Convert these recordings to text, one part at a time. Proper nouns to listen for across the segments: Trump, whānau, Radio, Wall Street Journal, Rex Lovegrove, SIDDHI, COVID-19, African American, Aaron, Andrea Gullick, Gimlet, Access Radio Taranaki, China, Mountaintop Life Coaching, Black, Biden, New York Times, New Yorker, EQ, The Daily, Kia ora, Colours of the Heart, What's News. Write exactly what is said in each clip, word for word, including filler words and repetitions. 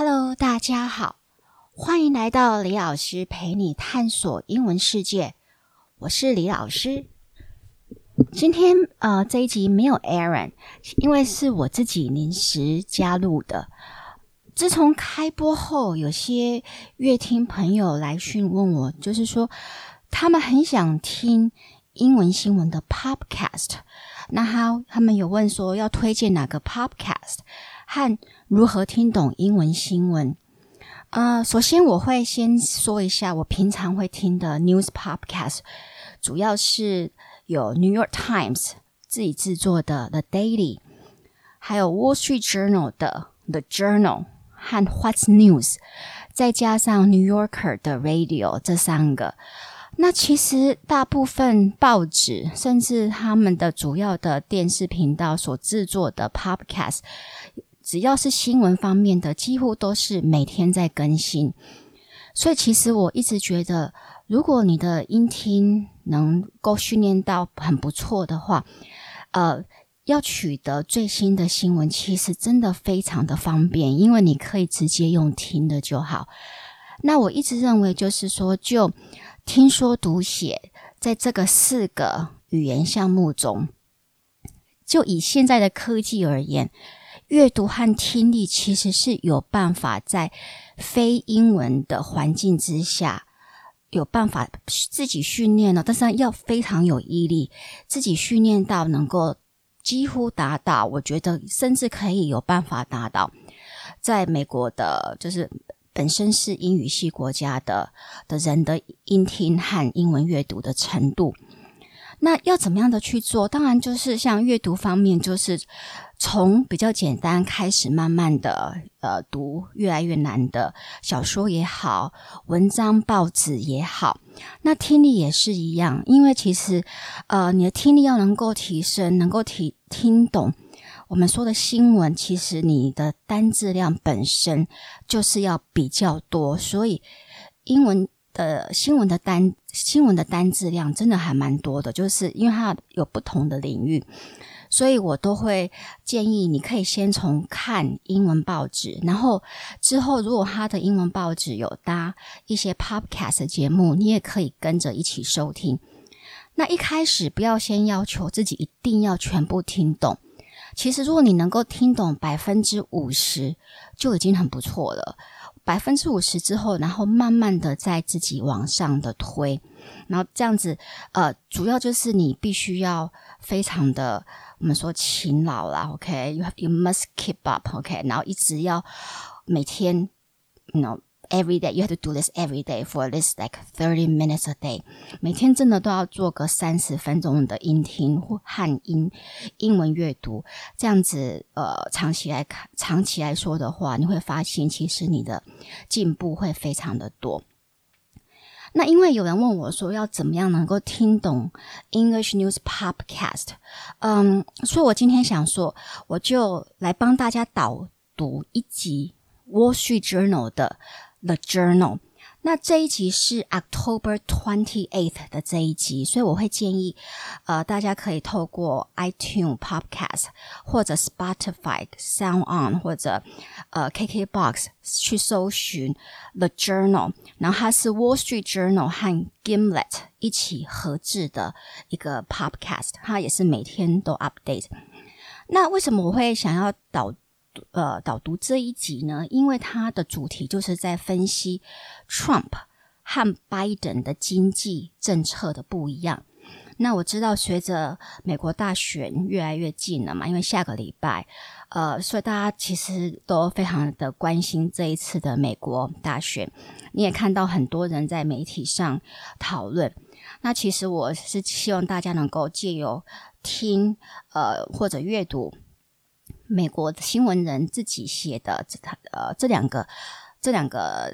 Hello， 大家好，欢迎来到李老师陪你探索英文世界，我是李老师。今天呃这一集没有 Aaron， 因为是我自己临时加入的。自从开播后，有些乐听朋友来询问我，就是说他们很想听英文新闻的 podcast， 那他他们有问说要推荐哪个 podcast。和如何听懂英文新闻。呃，首先我会先说一下我平常会听的 news podcast， 主要是有 New York Times 自己制作的 The Daily， 还有 Wall Street Journal 的 The Journal 和 What's News， 再加上 New Yorker 的 Radio 这三个。那其实大部分报纸甚至他们的主要的电视频道所制作的 podcast，只要是新闻方面的几乎都是每天在更新，所以其实我一直觉得如果你的音听能够训练到很不错的话，呃，要取得最新的新闻其实真的非常的方便，因为你可以直接用听的就好。那我一直认为就是说就听说读写在这个四个语言项目中，就以现在的科技而言，阅读和听力其实是有办法在非英文的环境之下有办法自己训练了，但是要非常有毅力，自己训练到能够几乎达到，我觉得甚至可以有办法达到在美国的就是本身是英语系国家的的人的音听和英文阅读的程度。那要怎么样的去做？当然就是像阅读方面，就是从比较简单开始，慢慢的呃读越来越难的小说也好，文章报纸也好。那听力也是一样，因为其实呃你的听力要能够提升，能够提听懂我们说的新闻，其实你的单字量本身就是要比较多，所以英文呃，新闻的单新闻的单字量真的还蛮多的，就是因为它有不同的领域，所以我都会建议你可以先从看英文报纸，然后之后如果它的英文报纸有搭一些 podcast 节目，你也可以跟着一起收听。那一开始不要先要求自己一定要全部听懂，其实如果你能够听懂 百分之五十 就已经很不错了，百分之五十 之后，然后慢慢的在自己往上的推，然后这样子呃，主要就是你必须要非常的我们说勤劳啦 OK you, have, you must keep up OK 然后一直要每天 you know every day you have to do this every day for this like thirty minutes a day， 每天真的都要做个三十分钟的音听和英英文阅读，这样子呃长期来长期来说的话，你会发现其实你的进步会非常的多。那因为有人问我说要怎么样能够听懂 English News Podcast， 嗯，所以我今天想说我就来帮大家导读一集 Wall Street Journal 的The Journal， 那这一集是 October twenty-eighth 的这一集，所以我会建议呃，大家可以透过 iTunes Podcast 或者 Spotify Sound On 或者呃 KKBox 去搜寻 The Journal， 然后它是 Wall Street Journal 和 Gimlet 一起合制的一个 Podcast， 它也是每天都 update。 那为什么我会想要导呃，导读这一集呢，因为它的主题就是在分析 Trump 和 Biden 的经济政策的不一样。那我知道随着美国大选越来越近了嘛，因为下个礼拜呃，所以大家其实都非常的关心这一次的美国大选，你也看到很多人在媒体上讨论。那其实我是希望大家能够借由听呃或者阅读美国的新闻人自己写的呃这两个这两个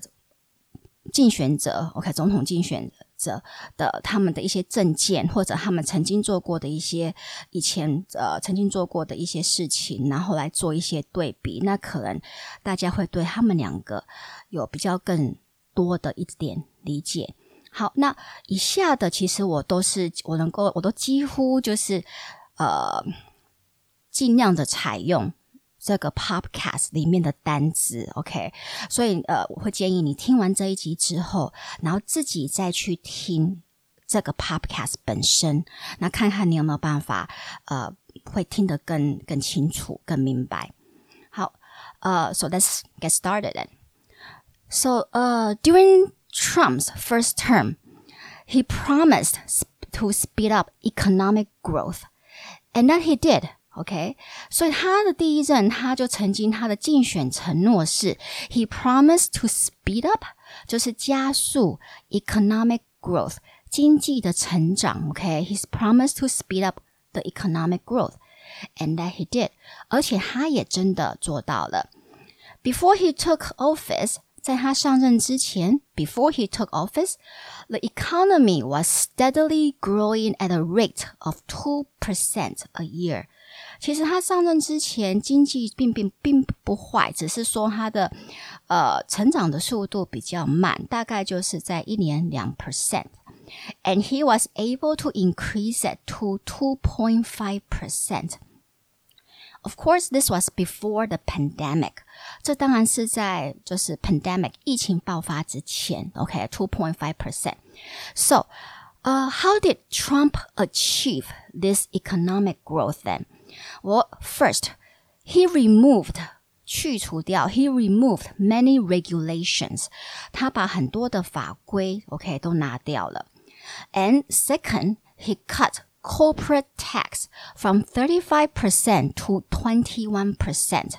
竞选者 OK 总统竞选者的他们的一些政见，或者他们曾经做过的一些以前呃曾经做过的一些事情，然后来做一些对比，那可能大家会对他们两个有比较更多的一点理解。好，那以下的其实我都是我能够我都几乎就是呃尽量的采用这个 podcast 里面的单字 OK， 所以呃，我会建议你听完这一集之后，然后自己再去听这个 podcast 本身，那看看你有没有办法呃，会听得更更清楚更明白。好，呃 So let's get started then. So uh, during Trump's first term, he promised to speed up economic growth. And then he did.OK， 所以他的第一任他就曾经他的竞选承诺是 He promised to speed up， 就是加速 economic growth， 经济的成长 OK， He promised to speed up the economic growth and that he did， 而且他也真的做到了。 Before he took office， 在他上任之前 Before he took office The economy was steadily growing at a rate of two percent a year。其实他上任之前经济并并并不坏，只是说他的呃成长的速度比较慢，大概就是在一年 百分之二。 And he was able to increase it to two point five percent. Of course, this was before the pandemic. 这当然是在就是 pandemic 疫情爆发之前 OK, two point five percent. So, uh, how did Trump achieve this economic growth then?Well, first, he removed, 去除掉 he removed many regulations. 他把很多的法规 OK 都拿掉了。And second, he cut corporate tax from thirty-five percent to twenty-one percent.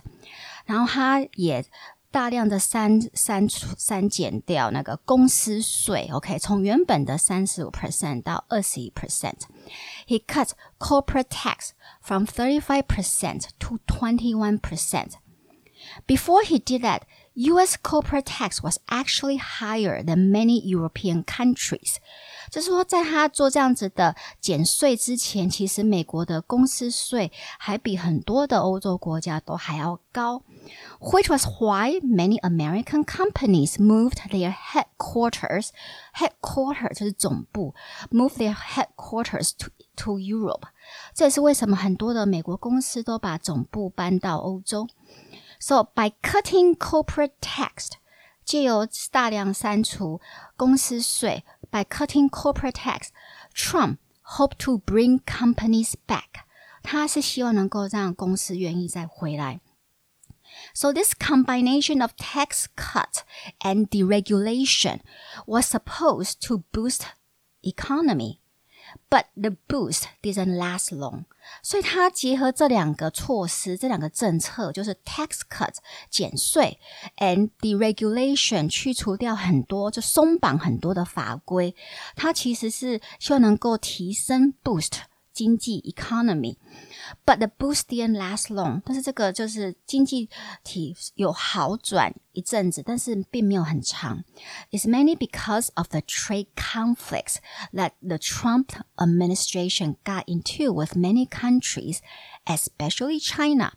然后他也大量的删删删减掉那个公司税 OK， 从原本的 thirty-five percent 到 twenty-one percent。He cut corporate tax from thirty-five percent to twenty-one percent. Before he did that, U S corporate tax was actually higher than many European countries. 就是说在他做这样子的减税之前，其实美国的公司税还比很多的欧洲国家都还要高。Which was why many American companies moved their headquarters, headquarters 就是总部 moved their headquarters to, to Europe.这也是为什么很多的美国公司都把总部搬到欧洲。 So by cutting corporate tax， 藉由大量删除公司税 By cutting corporate tax Trump hoped to bring companies back， 他是希望能够让公司愿意再回来。So this combination of tax cut and deregulation was supposed to boost economy.But the boost didn't last long. 所以它结合这两个措施，这两个政策，就是 tax cut 减税 and deregulation 去除掉很多，就松绑很多的法规。它其实是希望能够提升 boost 经济 economy. But the boost didn't last long. 但是这个就是经济体有好转一阵子，但是并没有很长。It's mainly because of the trade conflicts that the Trump administration got into with many countries, especially China.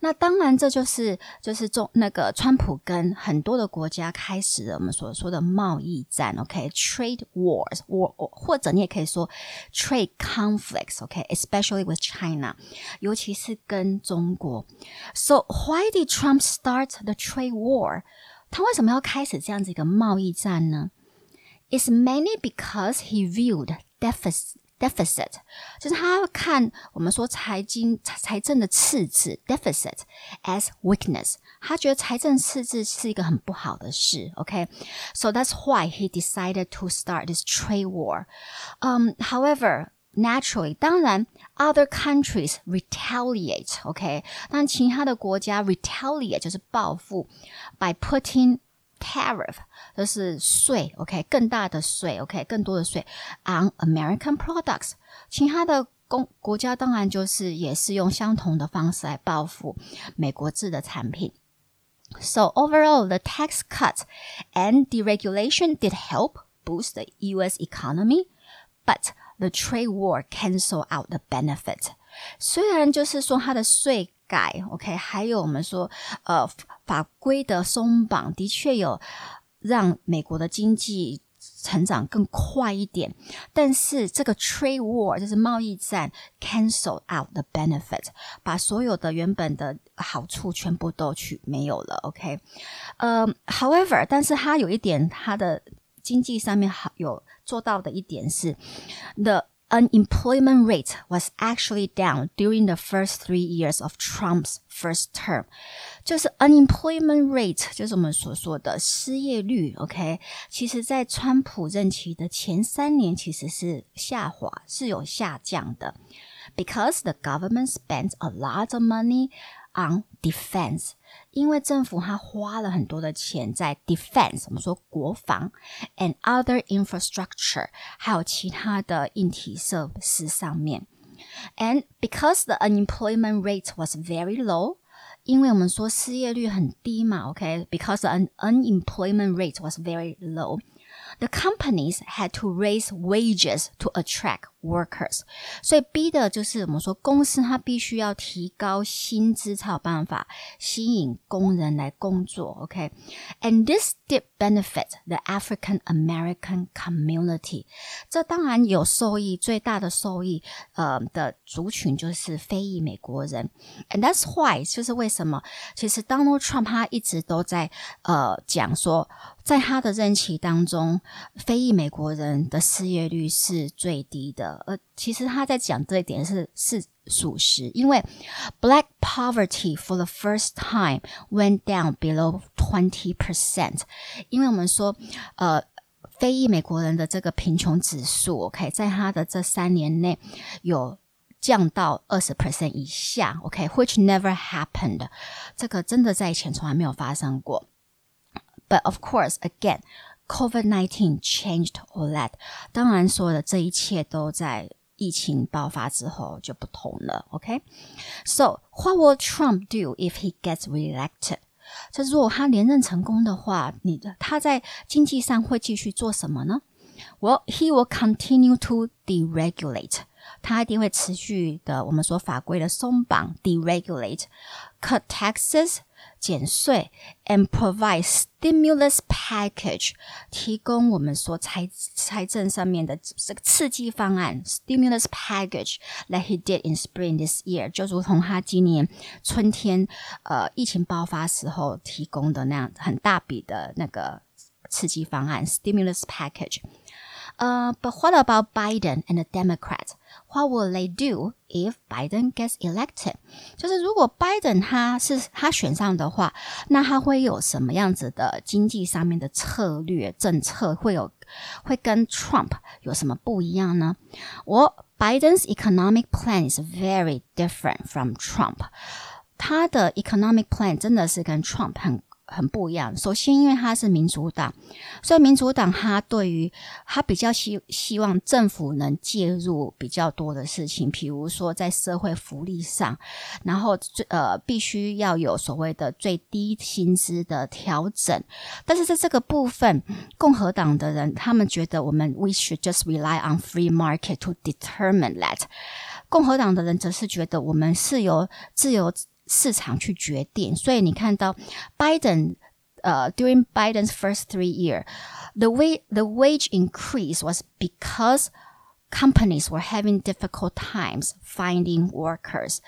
那当然这就是就是中那个川普跟很多的国家开始了我们所说的贸易战 OK trade wars war, 或者你也可以说 trade conflicts OK especially with China 尤其是跟中国 So why did Trump start the trade war? 他为什么要开始这样子一个贸易战呢？ It's mainly because he viewed deficit deficit 就是他看我们说财经财政的赤字 deficit as weakness， 他觉得财政赤字是一个很不好的事 OK So that's why he decided to start this trade war. Um, however naturally 当然 other countries retaliate OK 但其他的国家 retaliate 就是报复 by putting tariff 就是税 OK 更大的税 OK 更多的税 on American products， 其他的国家当然就是也是用相同的方式来报复美国制的产品。 So overall the tax cut and deregulation did help boost the U S economy, but the trade war canceled out the benefit. 虽然就是说它的税改 OK 还有我们说呃法规的松绑的确有让美国的经济成长更快一点，但是这个 trade war 就是贸易战 cancel out the benefit， 把所有的原本的好处全部都去没有了 OK 呃、um, however 但是它有一点，它的经济上面有做到的一点是 the unemployment rate was actually down during the first three years of Trump's first term， 就是 unemployment rate 就是我们所说的失业率 OK 其实在川普任期的前三年其实是下滑，是有下降的， because the government spent a lot of money on defense， 因为政府它花了很多的钱在 defense， 我们说国防 and other infrastructure， 还有其他的硬体设施上面。 And because the unemployment rate was very low， 因为我们说失业率很低嘛 OK because the un- unemployment rate was very low，The companies had to raise wages to attract workers， 所以逼的就是我们说公司它必须要提高薪资才有办法吸引工人来工作 OK And this did benefit the African American community， 这当然有受益，最大的受益、呃、的族群就是非裔美国人。 And that's why 就是为什么其实 Donald Trump 他一直都在、呃、讲说在他的任期当中，非裔美国人的失业率是最低的。呃，其实他在讲这一点是是属实，因为 Black poverty for the first time went down below twenty percent， 因为我们说呃非裔美国人的这个贫穷指数 OK 在他的这三年内有降到 百分之二十 以下 OK which never happened， 这个真的在以前从来没有发生过。But of course, again, COVID nineteen changed all that. 当然所有的这一切都在疫情爆发之后就不同了 OK So, what will Trump do if he gets reelected? 就如果他连任成功的话，你他在经济上会继续做什么呢？ Well, he will continue to deregulate， 他一定会持续的我们说法规的松绑 deregulate， cut taxes减税 and provide stimulus package， 提供我们说 财, 财政上面的这个刺激方案 stimulus package like he did in spring this year， 就如同他今年春天呃疫情爆发时候提供的那样很大笔的那个刺激方案 stimulus package。 呃、uh, but what about Biden and the Democrats?What will they do if Biden gets elected? 就是如果 Biden 他是他选上的话，那他会有什么样子的经济上面的策略政策会有会跟 Trump 有什么不一样呢？ Well, Biden's economic plan is very different from Trump. 他的 economic plan 真的是跟 Trump 很很不一样。首先因为他是民主党，所以民主党他对于他比较希希望政府能介入比较多的事情，比如说在社会福利上，然后呃必须要有所谓的最低薪资的调整。但是在这个部分，共和党的人他们觉得我们 we should just rely on free market to determine that， 共和党的人则是觉得我们是由自由市场去决定。所以你看到 Biden 呃、uh, during Biden's first three year the, way, the wage increase was because companies were having difficult times finding workers，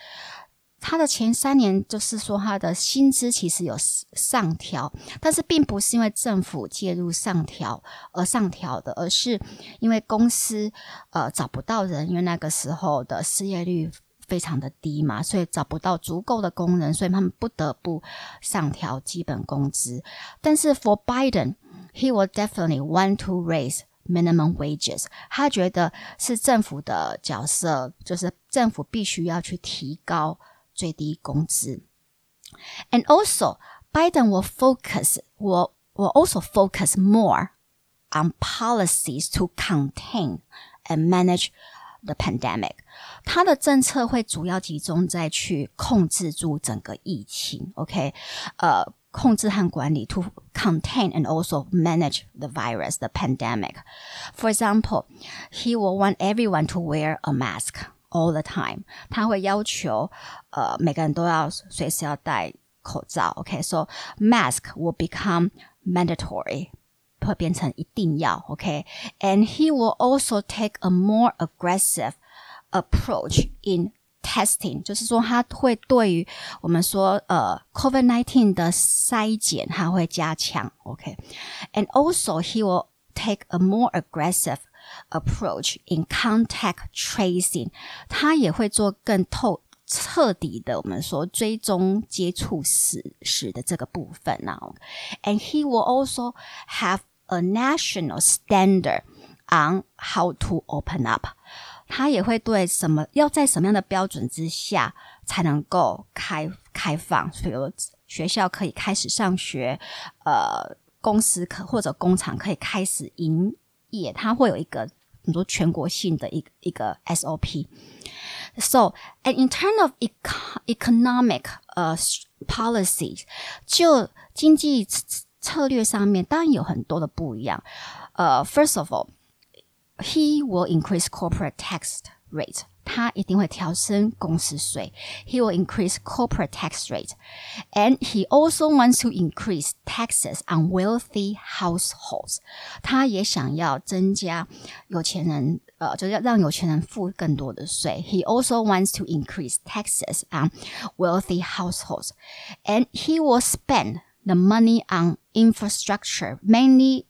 他的前三年就是说他的薪资其实有上调，但是并不是因为政府介入上调而上调的，而是因为公司呃找不到人，因为那个时候的失业率非常的低嘛，所以找不到足够的工人，所以他们不得不上调基本工资。但是 for Biden, he will definitely want to raise minimum wages， 他觉得是政府的角色，就是政府必须要去提高最低工资。 And also, Biden will focus, will, will also focus more on policies to contain and manage the pandemic， 他的政策会主要集中在去控制住整个疫情 OK 呃，控制和管理 to contain and also manage the virus the pandemic。 For example, he will want everyone to wear a mask all the time， 他会要求呃每个人都要随时要戴口罩 OK So mask will become mandatory 会变成一定要 OK and he will also take a more aggressive approach in testing 就是说他会对于我们说呃 COVID 十九 的筛检他会加强 OK and also he will take a more aggressive approach in contact tracing 他也会做更透彻底的我们说追踪接触史的这个部分啊 And he will also have a national standard on how to open up 他也会对什么要在什么样的标准之下才能够 开, 开放比如学校可以开始上学呃，公司可或者工厂可以开始营业他会有一个很多全国性的一 个, 一个 S O P So, and in terms of eco- economic uh, policies, 就经济策略上面当然有很多的不一样。Uh, first of all, he will increase corporate tax rate. 他一定会调升公司税。He will increase corporate tax rate. And he also wants to increase taxes on wealthy households. 他也想要增加有钱人呃，就是要让有钱人付更多的税 He also wants to increase taxes on wealthy households And he will spend the money on infrastructure Mainly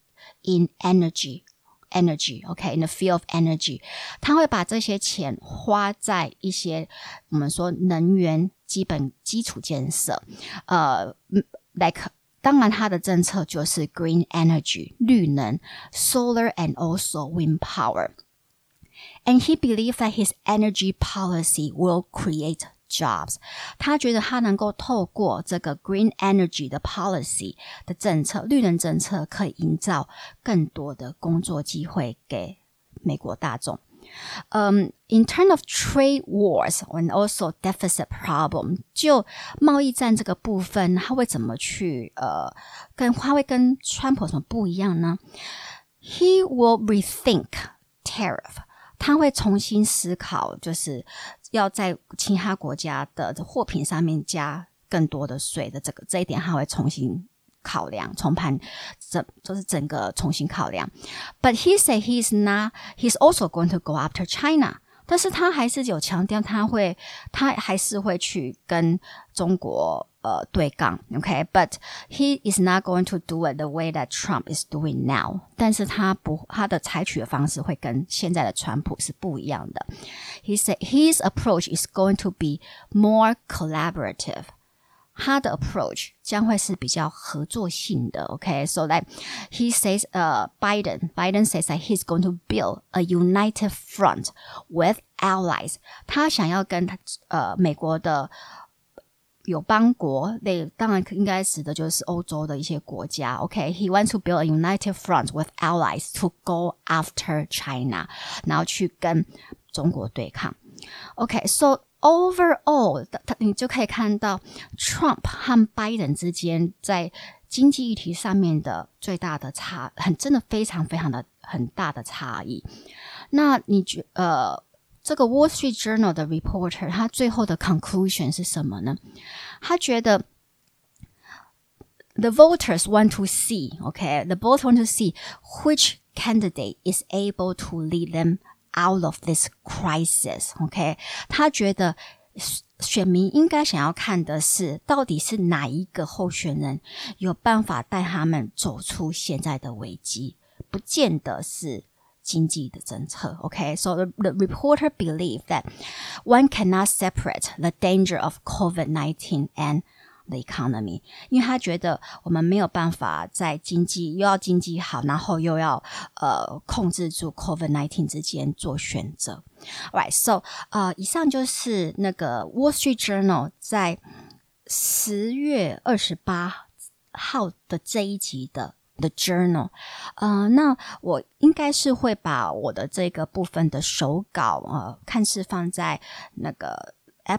in energy Energy, okay, in the field of energy 他会把这些钱花在一些我们说能源基本基础建设呃 like当然他的政策就是 green energy 绿能 Solar and also wind power And he believes that his energy policy will create jobs. 他觉得他能够透过这个 green energy 的 policy 的政策，绿能政策可以营造更多的工作机会给美国大众。Um, in terms of trade wars and also deficit problem, 就贸易战这个部分，他会怎么去呃，跟他会跟川普有什么不一样呢？ He will rethink tariff.他会重新思考就是要在其他国家的货品上面加更多的税的这个这一点他会重新考量重盘整就是整个重新考量 But he said he's not he's also going to go after China 但是他还是有强调他会他还是会去跟中国呃对抗 OK But he is not going to do it the way that Trump is doing now 但是他不他的采取的方式会跟现在的川普是不一样的 He said his approach is going to be more collaborative 他的 approach 将会是比较合作性的 OK So that he says、uh, Biden Biden says that he's going to build a united front with allies 他想要跟呃美国的友邦国类当然应该指的就是欧洲的一些国家 OK He wants to build a united front with allies to go after China 然后去跟中国对抗 OK So overall 你就可以看到 Trump 和 Biden 之间在经济议题上面的最大的差很真的非常非常的很大的差异那你觉呃这个 Wall Street Journal 的 reporter 他最后的 conclusion 是什么呢他觉得 The voters want to see okay, The voters want to see which candidate is able to lead them out of this crisis okay? 他觉得选民应该想要看的是到底是哪一个候选人有办法带他们走出现在的危机不见得是经济的政策 Okay, so the, the reporter believed that one cannot separate the danger of COVID 十九 and the economy 因为他觉得我们没有办法在经济又要经济好然后又要呃控制住 COVID 十九 之间做选择 Alright, so 呃以上就是那个 Wall Street Journal 在十月二十八号的这一集的The Journal 呃，那我应该是会把我的这个部分的手稿呃，看是放在那个 app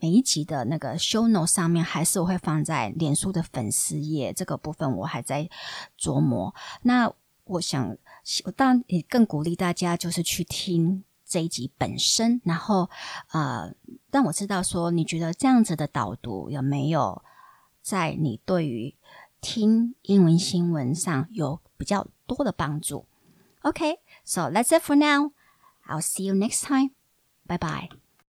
每一集的那个 show note 上面还是我会放在脸书的粉丝页这个部分我还在琢磨那我想我当然也更鼓励大家就是去听这一集本身然后呃，让我知道说你觉得这样子的导读有没有在你对于听英文新闻上有比较多的帮助。Okay, so that's it for now. I'll see you next time. Bye bye.